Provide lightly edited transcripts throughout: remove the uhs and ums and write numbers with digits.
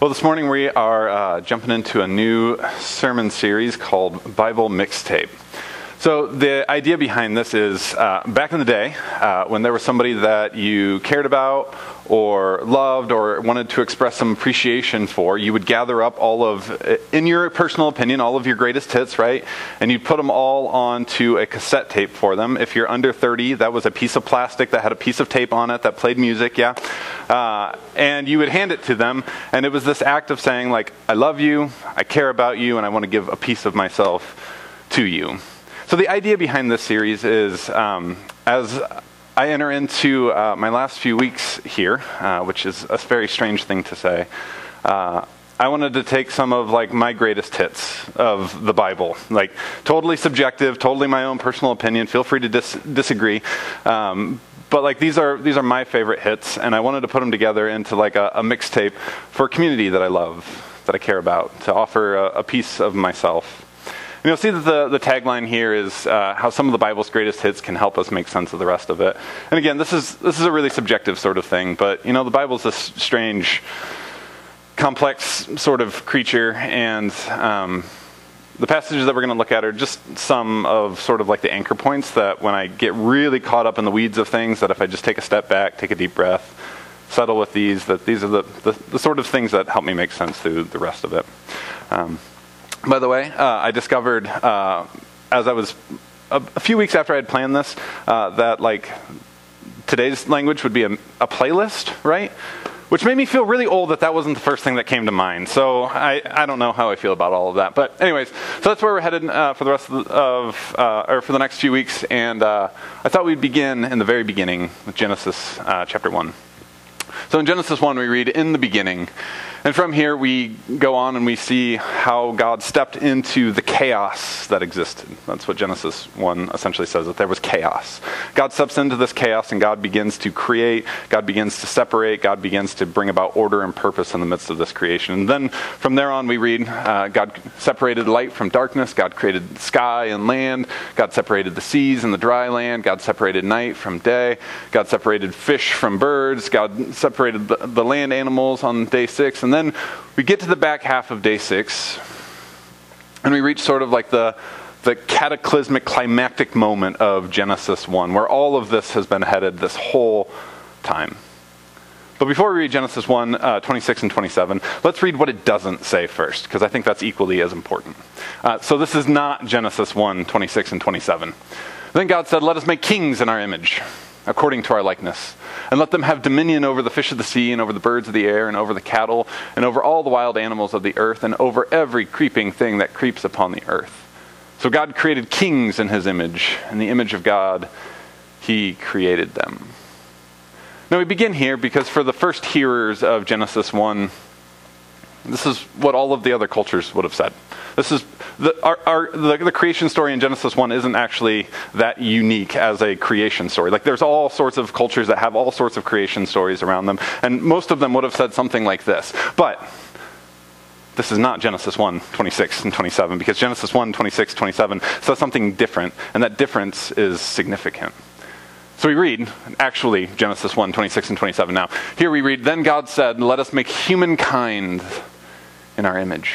Well, this morning we are jumping into a new sermon series called Bible Mixtape. So the idea behind this is back in the day when there was somebody that you cared about or loved or wanted to express some appreciation for, you would gather up all of, in your personal opinion, all of your greatest hits, right? And you'd put them all onto a cassette tape for them. If you're under 30, that was a piece of plastic that had a piece of tape on it that played music, yeah? And you would hand it to them, and it was this act of saying, like, I love you, I care about you, and I want to give a piece of myself to you. So the idea behind this series is, as I enter into my last few weeks here, which is a very strange thing to say, I wanted to take some of like my greatest hits of the Bible, like totally subjective, totally my own personal opinion. Feel free to disagree, but like these are my favorite hits, and I wanted to put them together into like a mixtape for a community that I love, that I care about, to offer a piece of myself. And you'll see that the tagline here is how some of the Bible's greatest hits can help us make sense of the rest of it. And again, this is a really subjective sort of thing, but you know, the Bible's this strange, complex sort of creature, and the passages that we're going to look at are just some of sort of like the anchor points that when I get really caught up in the weeds of things, that if I just take a step back, take a deep breath, settle with these, that these are the sort of things that help me make sense through the rest of it. By the way, I discovered as I was a few weeks after I had planned this that like today's language would be a playlist, right? Which made me feel really old that wasn't the first thing that came to mind. So I don't know how I feel about all of that. But anyways, so that's where we're headed for the rest or for the next few weeks. And I thought we'd begin in the very beginning with Genesis chapter 1. So in Genesis 1, we read, in the beginning. And from here, we go on and we see how God stepped into the chaos that existed. That's what Genesis 1 essentially says, that there was chaos. God steps into this chaos, and God begins to create. God begins to separate. God begins to bring about order and purpose in the midst of this creation. And then from there on, we read, God separated light from darkness. God created sky and land. God separated the seas and the dry land. God separated night from day. God separated fish from birds. God separated the land animals on day 6. And then we get to the back half of day 6, and we reach sort of like the cataclysmic climactic moment of Genesis 1, where all of this has been headed this whole time. But before we read Genesis 1, 26 and 27, let's read what it doesn't say first, because I think that's equally as important. So this is not Genesis 1, 26 and 27. Then God said, "Let us make kings in our image, according to our likeness, and let them have dominion over the fish of the sea, and over the birds of the air, and over the cattle, and over all the wild animals of the earth, and over every creeping thing that creeps upon the earth." So God created kings in his image. In the image of God, he created them. Now we begin here because for the first hearers of Genesis 1, this is what all of the other cultures would have said. This is the creation story in Genesis 1 isn't actually that unique as a creation story. Like there's all sorts of cultures that have all sorts of creation stories around them, and most of them would have said something like this. But this is not Genesis 1, 26 and 27, because Genesis 1, 26, 27 says something different, and that difference is significant. So we read, actually, Genesis 1, 26 and 27 now. Here we read, "Then God said, let us make humankind in our image,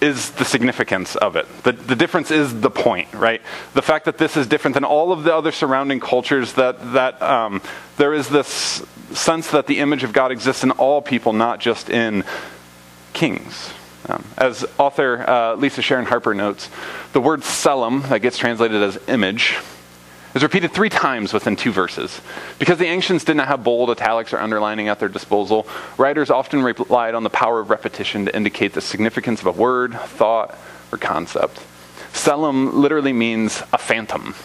is the significance of it. The difference is the point, right? The fact that this is different than all of the other surrounding cultures, that there is this sense that the image of God exists in all people, not just in kings. As author Lisa Sharon Harper notes, the word selim, that gets translated as image, is repeated 3 times within 2 verses. Because the ancients did not have bold, italics, or underlining at their disposal, writers often relied on the power of repetition to indicate the significance of a word, thought, or concept. Selim literally means a phantom.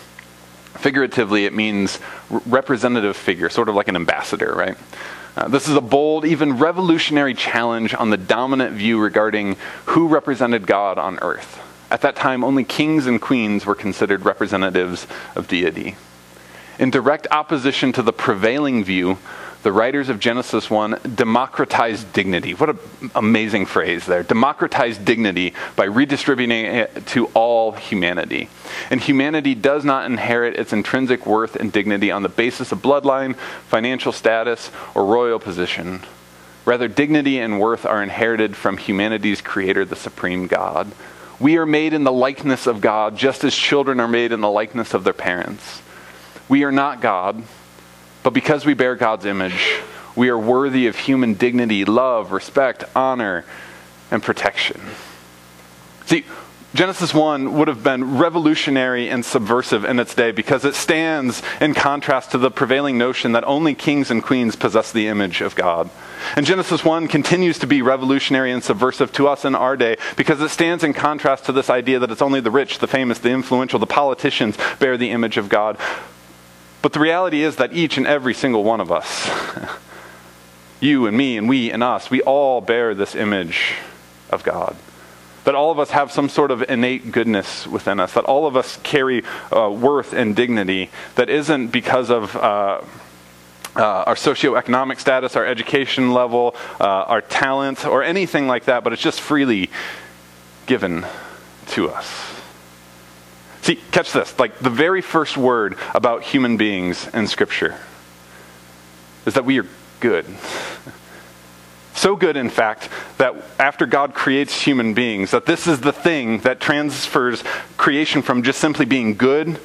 Figuratively, it means representative figure, sort of like an ambassador, right? This is a bold, even revolutionary challenge on the dominant view regarding who represented God on earth. At that time, only kings and queens were considered representatives of deity. In direct opposition to the prevailing view, the writers of Genesis 1 democratized dignity. What an amazing phrase there. Democratized dignity by redistributing it to all humanity. And humanity does not inherit its intrinsic worth and dignity on the basis of bloodline, financial status, or royal position. Rather, dignity and worth are inherited from humanity's creator, the supreme God. We are made in the likeness of God, just as children are made in the likeness of their parents. We are not God, but because we bear God's image, we are worthy of human dignity, love, respect, honor, and protection. See, Genesis 1 would have been revolutionary and subversive in its day because it stands in contrast to the prevailing notion that only kings and queens possess the image of God. And Genesis 1 continues to be revolutionary and subversive to us in our day because it stands in contrast to this idea that it's only the rich, the famous, the influential, the politicians bear the image of God. But the reality is that each and every single one of us, you and me and we and us, we all bear this image of God. That all of us have some sort of innate goodness within us. That all of us carry worth and dignity that isn't because of our socioeconomic status, our education level, our talent, or anything like that, but it's just freely given to us. See, catch this, like the very first word about human beings in Scripture is that we are good. So good, in fact, that after God creates human beings, that this is the thing that transfers creation from just simply being good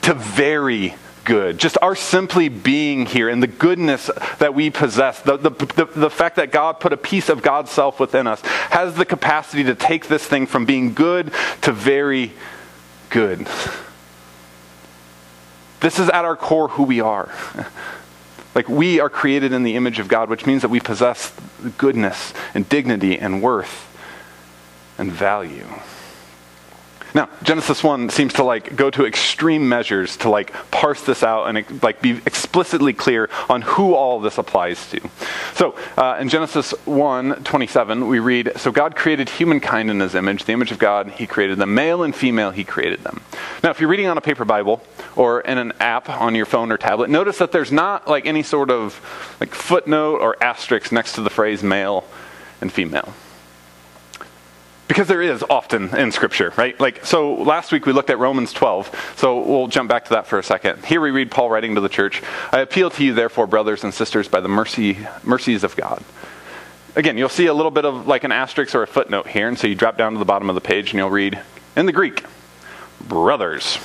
to very good. Just our simply being here and the goodness that we possess, the fact that God put a piece of God's self within us has the capacity to take this thing from being good to very good. This is at our core who we are. Like, we are created in the image of God, which means that we possess goodness and dignity and worth and value. Now, Genesis 1 seems to like go to extreme measures to like parse this out and like be explicitly clear on who all this applies to. So in Genesis 1:27, we read, "So God created humankind in his image, the image of God, he created them. Male and female, he created them." Now, if you're reading on a paper Bible or in an app on your phone or tablet, notice that there's not like any sort of like footnote or asterisk next to the phrase male and female. Because there is often in Scripture, right? Like, so last week we looked at Romans 12, so we'll jump back to that for a second. Here we read Paul writing to the church, "I appeal to you, therefore, brothers and sisters, by the mercies of God." Again, you'll see a little bit of like an asterisk or a footnote here, and so you drop down to the bottom of the page and you'll read, in the Greek, brothers.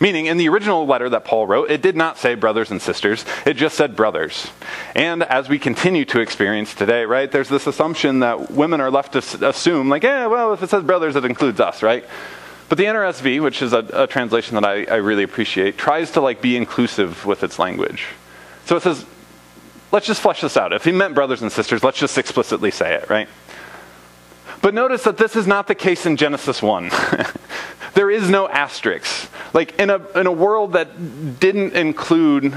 Meaning, in the original letter that Paul wrote, it did not say brothers and sisters, it just said brothers. And as we continue to experience today, right, there's this assumption that women are left to assume, like, well, if it says brothers, it includes us, right? But the NRSV, which is a translation that I really appreciate, tries to, like, be inclusive with its language. So it says, let's just flesh this out. If he meant brothers and sisters, let's just explicitly say it, right? But notice that this is not the case in Genesis 1. There is no asterisk. Like, in a world that didn't include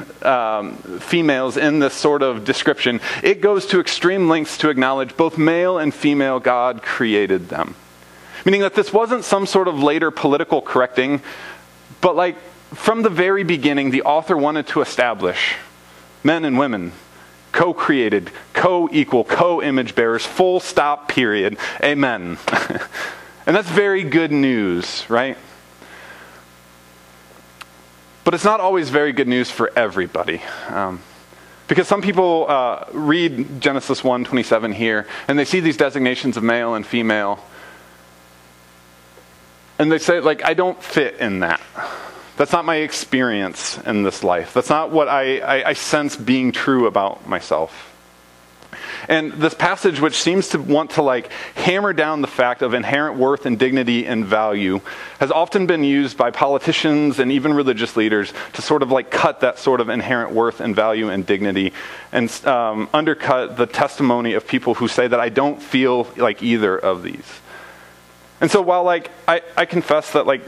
females in this sort of description, it goes to extreme lengths to acknowledge both male and female God created them. Meaning that this wasn't some sort of later political correcting, but like from the very beginning, the author wanted to establish men and women, co-created, co-equal, co-image bearers, full stop, period. Amen. And that's very good news, right? But it's not always very good news for everybody. Because some people read Genesis 1:27 here, and they see these designations of male and female, and they say, like, I don't fit in that. That's not my experience in this life. That's not what I sense being true about myself. And this passage, which seems to want to like hammer down the fact of inherent worth and dignity and value, has often been used by politicians and even religious leaders to sort of like cut that sort of inherent worth and value and dignity and undercut the testimony of people who say that I don't feel like either of these. And so while like I confess that like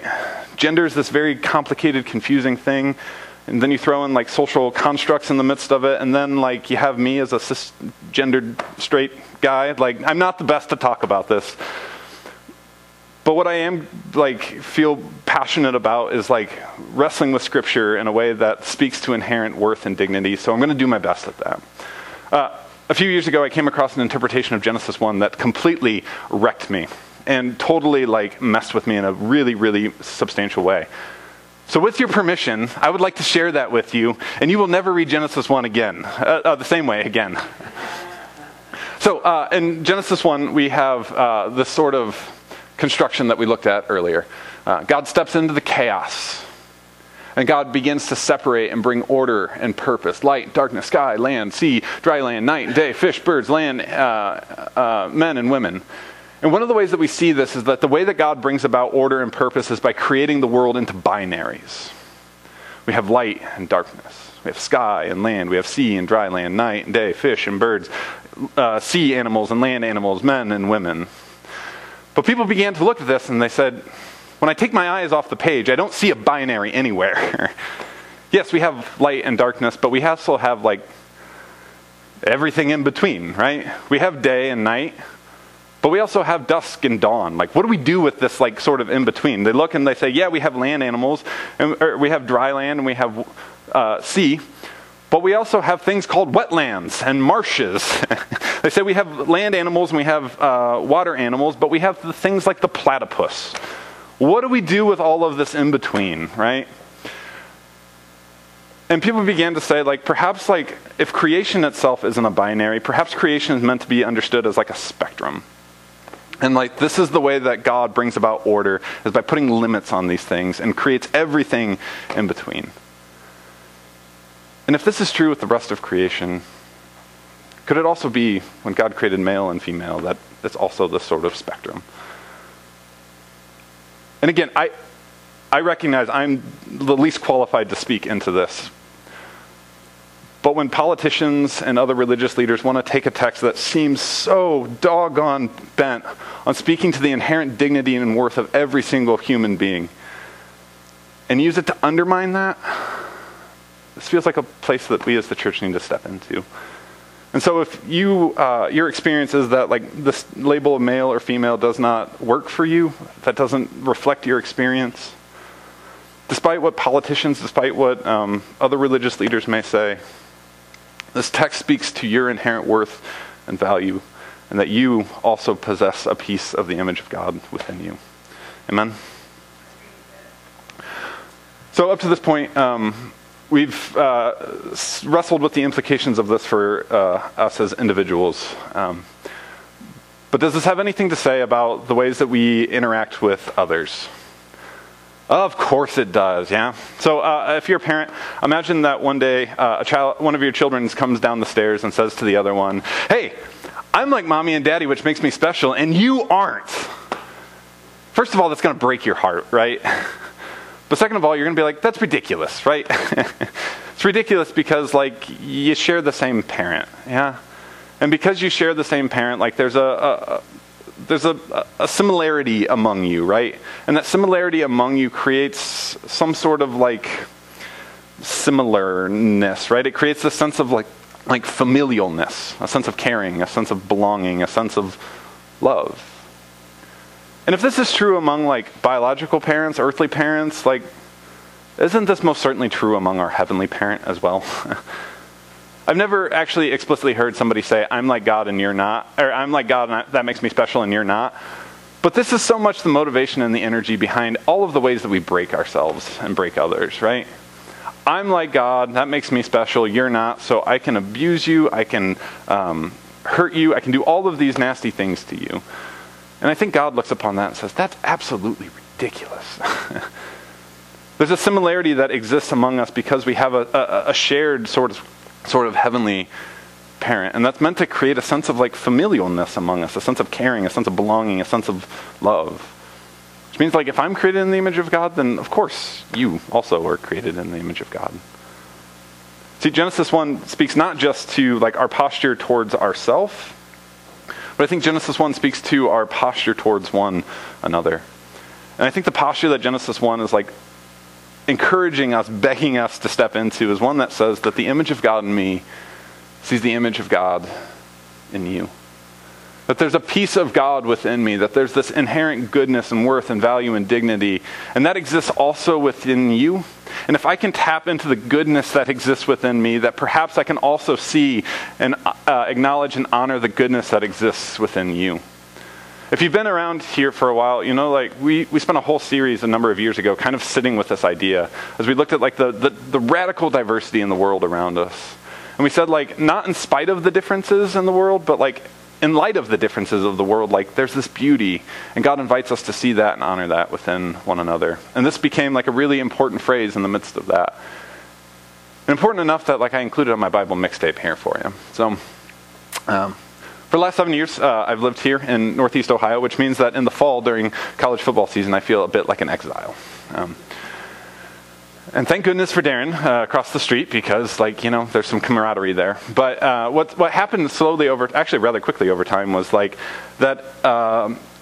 gender is this very complicated, confusing thing, and then you throw in like social constructs in the midst of it, and then like you have me as a cisgendered straight guy. Like, I'm not the best to talk about this. But what I am, feel passionate about is, wrestling with Scripture in a way that speaks to inherent worth and dignity. So I'm going to do my best at that. A few years ago, I came across an interpretation of Genesis 1 that completely wrecked me and totally, messed with me in a really, really substantial way. So with your permission, I would like to share that with you, and you will never read Genesis 1 again, the same way again. So in Genesis 1, we have this sort of construction that we looked at earlier. God steps into the chaos, and God begins to separate and bring order and purpose. Light, darkness, sky, land, sea, dry land, night, day, fish, birds, land, men and women. And one of the ways that we see this is that the way that God brings about order and purpose is by creating the world into binaries. We have light and darkness. We have sky and land. We have sea and dry land, night and day, fish and birds, sea animals and land animals, men and women. But people began to look at this and they said, when I take my eyes off the page, I don't see a binary anywhere. Yes, we have light and darkness, but we also have everything in between, right? We have day and night. But we also have dusk and dawn. What do we do with this, sort of in between? They look and they say, yeah, we have land animals, and or we have dry land, and we have sea, but we also have things called wetlands and marshes. They say we have land animals and we have water animals, but we have the things like the platypus. What do we do with all of this in between, right? And people began to say, perhaps, if creation itself isn't a binary, perhaps creation is meant to be understood as, a spectrum. And this is the way that God brings about order, is by putting limits on these things and creates everything in between. And if this is true with the rest of creation, could it also be when God created male and female that it's also this sort of spectrum? And again, I recognize I'm the least qualified to speak into this. But when politicians and other religious leaders want to take a text that seems so doggone bent on speaking to the inherent dignity and worth of every single human being and use it to undermine that, this feels like a place that we as the church need to step into. And so if you, your experience is that this label of male or female does not work for you, that doesn't reflect your experience, despite what politicians, despite what other religious leaders may say, this text speaks to your inherent worth and value, and that you also possess a piece of the image of God within you. Amen? So up to this point, we've wrestled with the implications of this for us as individuals. But does this have anything to say about the ways that we interact with others? Of course it does, yeah. So if you're a parent, imagine that one day one of your children comes down the stairs and says to the other one, "Hey, I'm like mommy and daddy, which makes me special, and you aren't." First of all, that's going to break your heart, right? But second of all, you're going to be like, that's ridiculous, right? It's ridiculous because, you share the same parent, yeah? And because you share the same parent, there's a similarity among you, right? And that similarity among you creates some sort of similarness, right? It creates a sense of familialness, a sense of caring, a sense of belonging, a sense of love. And if this is true among biological parents, earthly parents, isn't this most certainly true among our heavenly parent as well? I've never actually explicitly heard somebody say, I'm like God and you're not, or I'm like God and that makes me special and you're not. But this is so much the motivation and the energy behind all of the ways that we break ourselves and break others, right? I'm like God, that makes me special, you're not, so I can abuse you, I can hurt you, I can do all of these nasty things to you. And I think God looks upon that and says, that's absolutely ridiculous. There's a similarity that exists among us because we have a shared sort of heavenly parent. And that's meant to create a sense of familialness among us, a sense of caring, a sense of belonging, a sense of love. Which means if I'm created in the image of God, then of course you also are created in the image of God. See, Genesis 1 speaks not just to our posture towards ourselves, but I think Genesis 1 speaks to our posture towards one another. And I think the posture that Genesis 1 is encouraging us, begging us to step into is one that says that the image of God in me sees the image of God in you. That there's a piece of God within me, that there's this inherent goodness and worth and value and dignity, and that exists also within you. And if I can tap into the goodness that exists within me, that perhaps I can also see and acknowledge and honor the goodness that exists within you. If you've been around here for a while, you know, like we spent a whole series a number of years ago kind of sitting with this idea as we looked at like the radical diversity in the world around us. And we said, like, not in spite of the differences in the world, but like in light of the differences of the world, like there's this beauty, and God invites us to see that and honor that within one another. And this became like a really important phrase in the midst of that. And important enough that like I included on my Bible mixtape here for you. So for the last 7 years, I've lived here in Northeast Ohio, which means that in the fall during college football season, I feel a bit like an exile. And thank goodness for Darren across the street because, like, you know, there's some camaraderie there. But what happened slowly over, actually rather quickly over time, was like that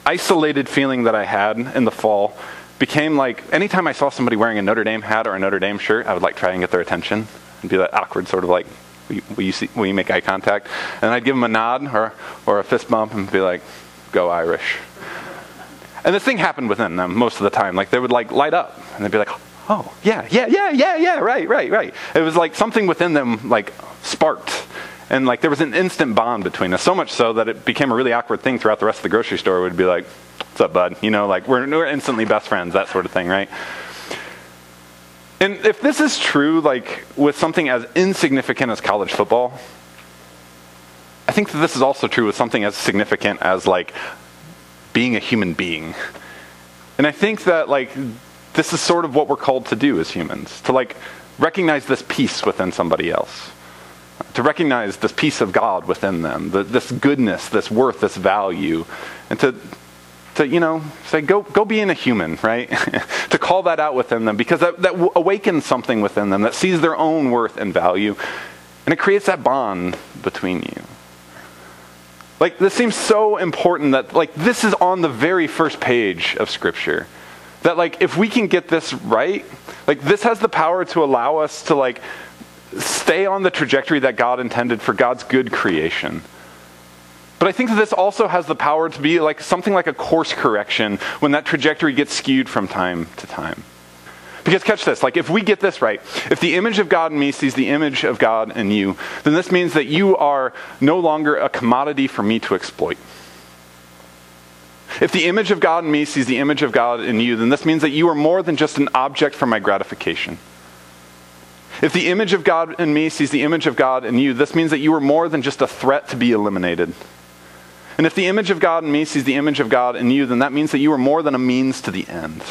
isolated feeling that I had in the fall became like anytime I saw somebody wearing a Notre Dame hat or a Notre Dame shirt, I would like try and get their attention and be that awkward sort of like, will you make eye contact? And I'd give them a nod or a fist bump and be like, go Irish. And this thing happened within them most of the time. Like they would like light up and they'd be like, oh, yeah, right. It was like something within them like sparked. And like there was an instant bond between us, so much so that it became a really awkward thing throughout the rest of the grocery store. We'd be like, what's up, bud? You know, like we're instantly best friends, that sort of thing, right? And if this is true, like with something as insignificant as college football, I think that this is also true with something as significant as like being a human being. And I think that like this is sort of what we're called to do as humans, to like recognize this peace within somebody else, to recognize this peace of God within them, this goodness, this worth, this value, and to you know, say, go be in a human, right? To call that out within them, because that awakens something within them that sees their own worth and value, and it creates that bond between you. Like, this seems so important that, like, this is on the very first page of Scripture. That, like, if we can get this right, like, this has the power to allow us to, like, stay on the trajectory that God intended for God's good creation. But I think that this also has the power to be, like, something like a course correction when that trajectory gets skewed from time to time. Because catch this, like, if we get this right, if the image of God in me sees the image of God in you, then this means that you are no longer a commodity for me to exploit. If the image of God in me sees the image of God in you, then this means that you are more than just an object for my gratification. If the image of God in me sees the image of God in you, this means that you are more than just a threat to be eliminated. And if the image of God in me sees the image of God in you, then that means that you are more than a means to the end.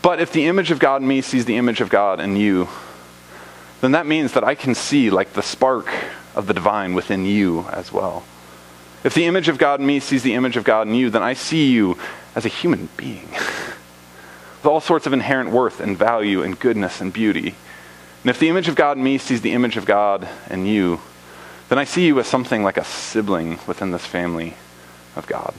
But if the image of God in me sees the image of God in you, then that means that I can see like the spark of the divine within you as well. If the image of God in me sees the image of God in you, then I see you as a human being with all sorts of inherent worth and value and goodness and beauty. And if the image of God in me sees the image of God in you, then I see you as something like a sibling within this family of God.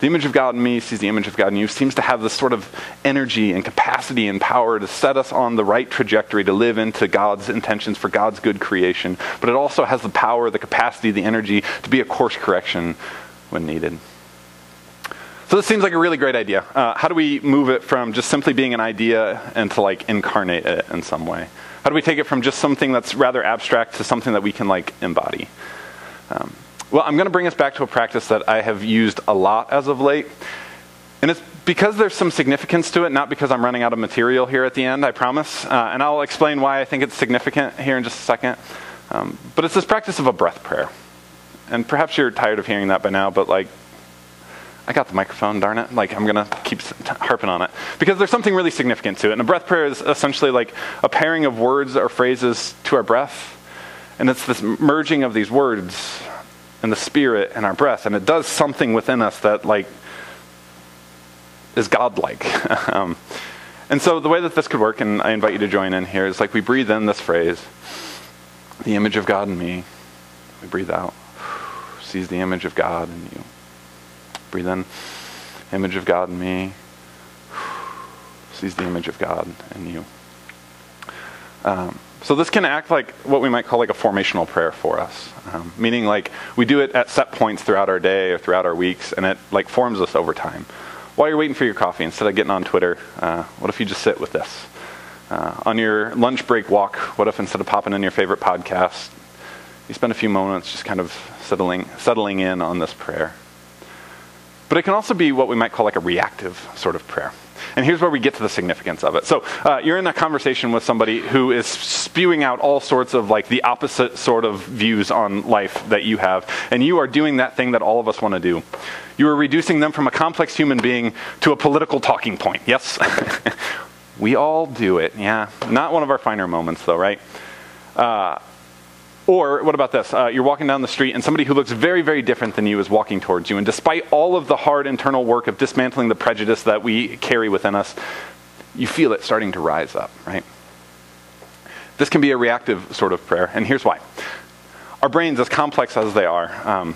The image of God in me sees the image of God in you seems to have this sort of energy and capacity and power to set us on the right trajectory to live into God's intentions for God's good creation. But it also has the power, the capacity, the energy to be a course correction when needed. So this seems like a really great idea. How do we move it from just simply being an idea and to like incarnate it in some way? How do we take it from just something that's rather abstract to something that we can like embody? Well, I'm going to bring us back to a practice that I have used a lot as of late. And it's because there's some significance to it, not because I'm running out of material here at the end, I promise. And I'll explain why I think it's significant here in just a second. But it's this practice of a breath prayer. And perhaps you're tired of hearing that by now, but like, I got the microphone, darn it. Like, I'm going to keep harping on it. Because there's something really significant to it. And a breath prayer is essentially like a pairing of words or phrases to our breath. And it's this merging of these words and the spirit and our breath, and it does something within us that like is godlike. And so the way that this could work, and I invite you to join in here, is like we breathe in this phrase, the image of God in me. We breathe out, sees the image of God in you. Breathe in, image of God in me, sees the image of God in you. So this can act like what we might call like a formational prayer for us, meaning like we do it at set points throughout our day or throughout our weeks, and it like forms us over time. While you're waiting for your coffee, instead of getting on Twitter, what if you just sit with this? On your lunch break walk, what if instead of popping in your favorite podcast, you spend a few moments just kind of settling in on this prayer? But it can also be what we might call like a reactive sort of prayer. And here's where we get to the significance of it. So you're in a conversation with somebody who is spewing out all sorts of like the opposite sort of views on life that you have. And you are doing that thing that all of us want to do. You are reducing them from a complex human being to a political talking point. Yes, we all do it. Yeah, not one of our finer moments though, right? Or what about this? You're walking down the street and somebody who looks very, very different than you is walking towards you. And despite all of the hard internal work of dismantling the prejudice that we carry within us, you feel it starting to rise up, right? This can be a reactive sort of prayer. And here's why. Our brains, as complex as they are,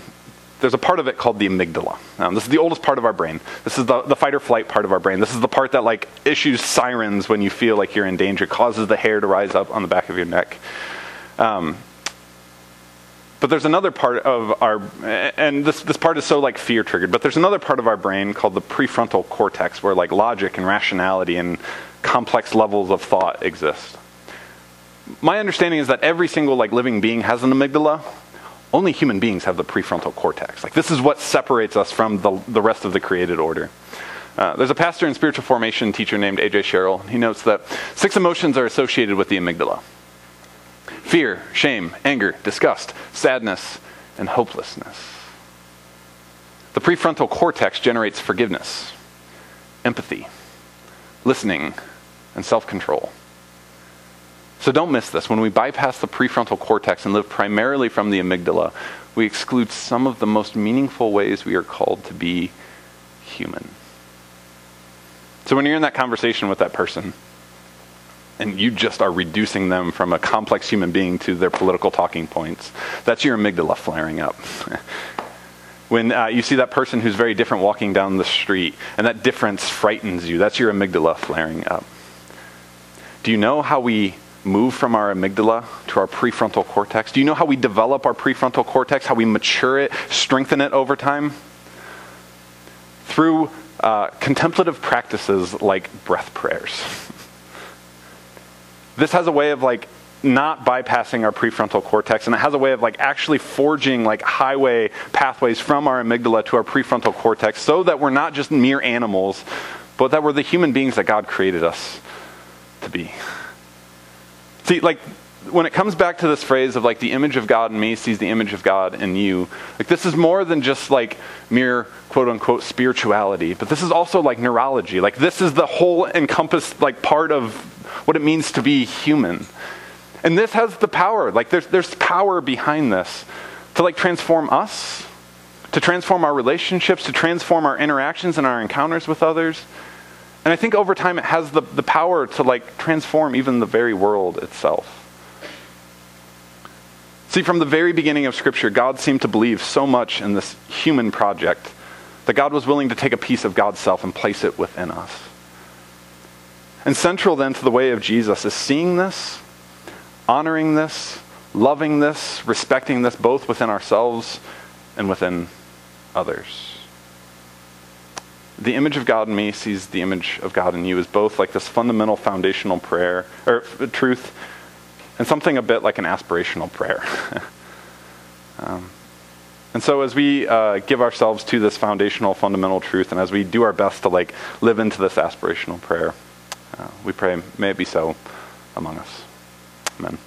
there's a part of it called the amygdala. This is the oldest part of our brain. This is the fight or flight part of our brain. This is the part that like issues sirens when you feel like you're in danger, causes the hair to rise up on the back of your neck. But there's another part of our, and this part is so like fear triggered, but there's another part of our brain called the prefrontal cortex where like logic and rationality and complex levels of thought exist. My understanding is that every single like living being has an amygdala. Only human beings have the prefrontal cortex. Like this is what separates us from the rest of the created order. There's a pastor and spiritual formation teacher named A.J. Sherrill. He notes that 6 emotions are associated with the amygdala. Fear, shame, anger, disgust, sadness, and hopelessness. The prefrontal cortex generates forgiveness, empathy, listening, and self-control. So don't miss this. When we bypass the prefrontal cortex and live primarily from the amygdala, we exclude some of the most meaningful ways we are called to be human. So when you're in that conversation with that person, and you just are reducing them from a complex human being to their political talking points, that's your amygdala flaring up. When you see that person who's very different walking down the street, and that difference frightens you, that's your amygdala flaring up. Do you know how we move from our amygdala to our prefrontal cortex? Do you know how we develop our prefrontal cortex, how we mature it, strengthen it over time? Through contemplative practices like breath prayers. This has a way of like not bypassing our prefrontal cortex, and it has a way of like actually forging like highway pathways from our amygdala to our prefrontal cortex so that we're not just mere animals, but that we're the human beings that God created us to be. See, like when it comes back to this phrase of like the image of God in me sees the image of God in you, like this is more than just like mere quote unquote spirituality, but this is also like neurology. Like this is the whole encompassed like part of what it means to be human. And this has the power, like there's power behind this to like transform us, to transform our relationships, to transform our interactions and our encounters with others. And I think over time it has the power to like transform even the very world itself. See, from the very beginning of Scripture, God seemed to believe so much in this human project that God was willing to take a piece of God's self and place it within us. And central then to the way of Jesus is seeing this, honoring this, loving this, respecting this, both within ourselves and within others. The image of God in me sees the image of God in you is both like this fundamental foundational prayer or truth, and something a bit like an aspirational prayer. And so as we give ourselves to this foundational, fundamental truth, and as we do our best to like live into this aspirational prayer, we pray, may it be so among us. Amen.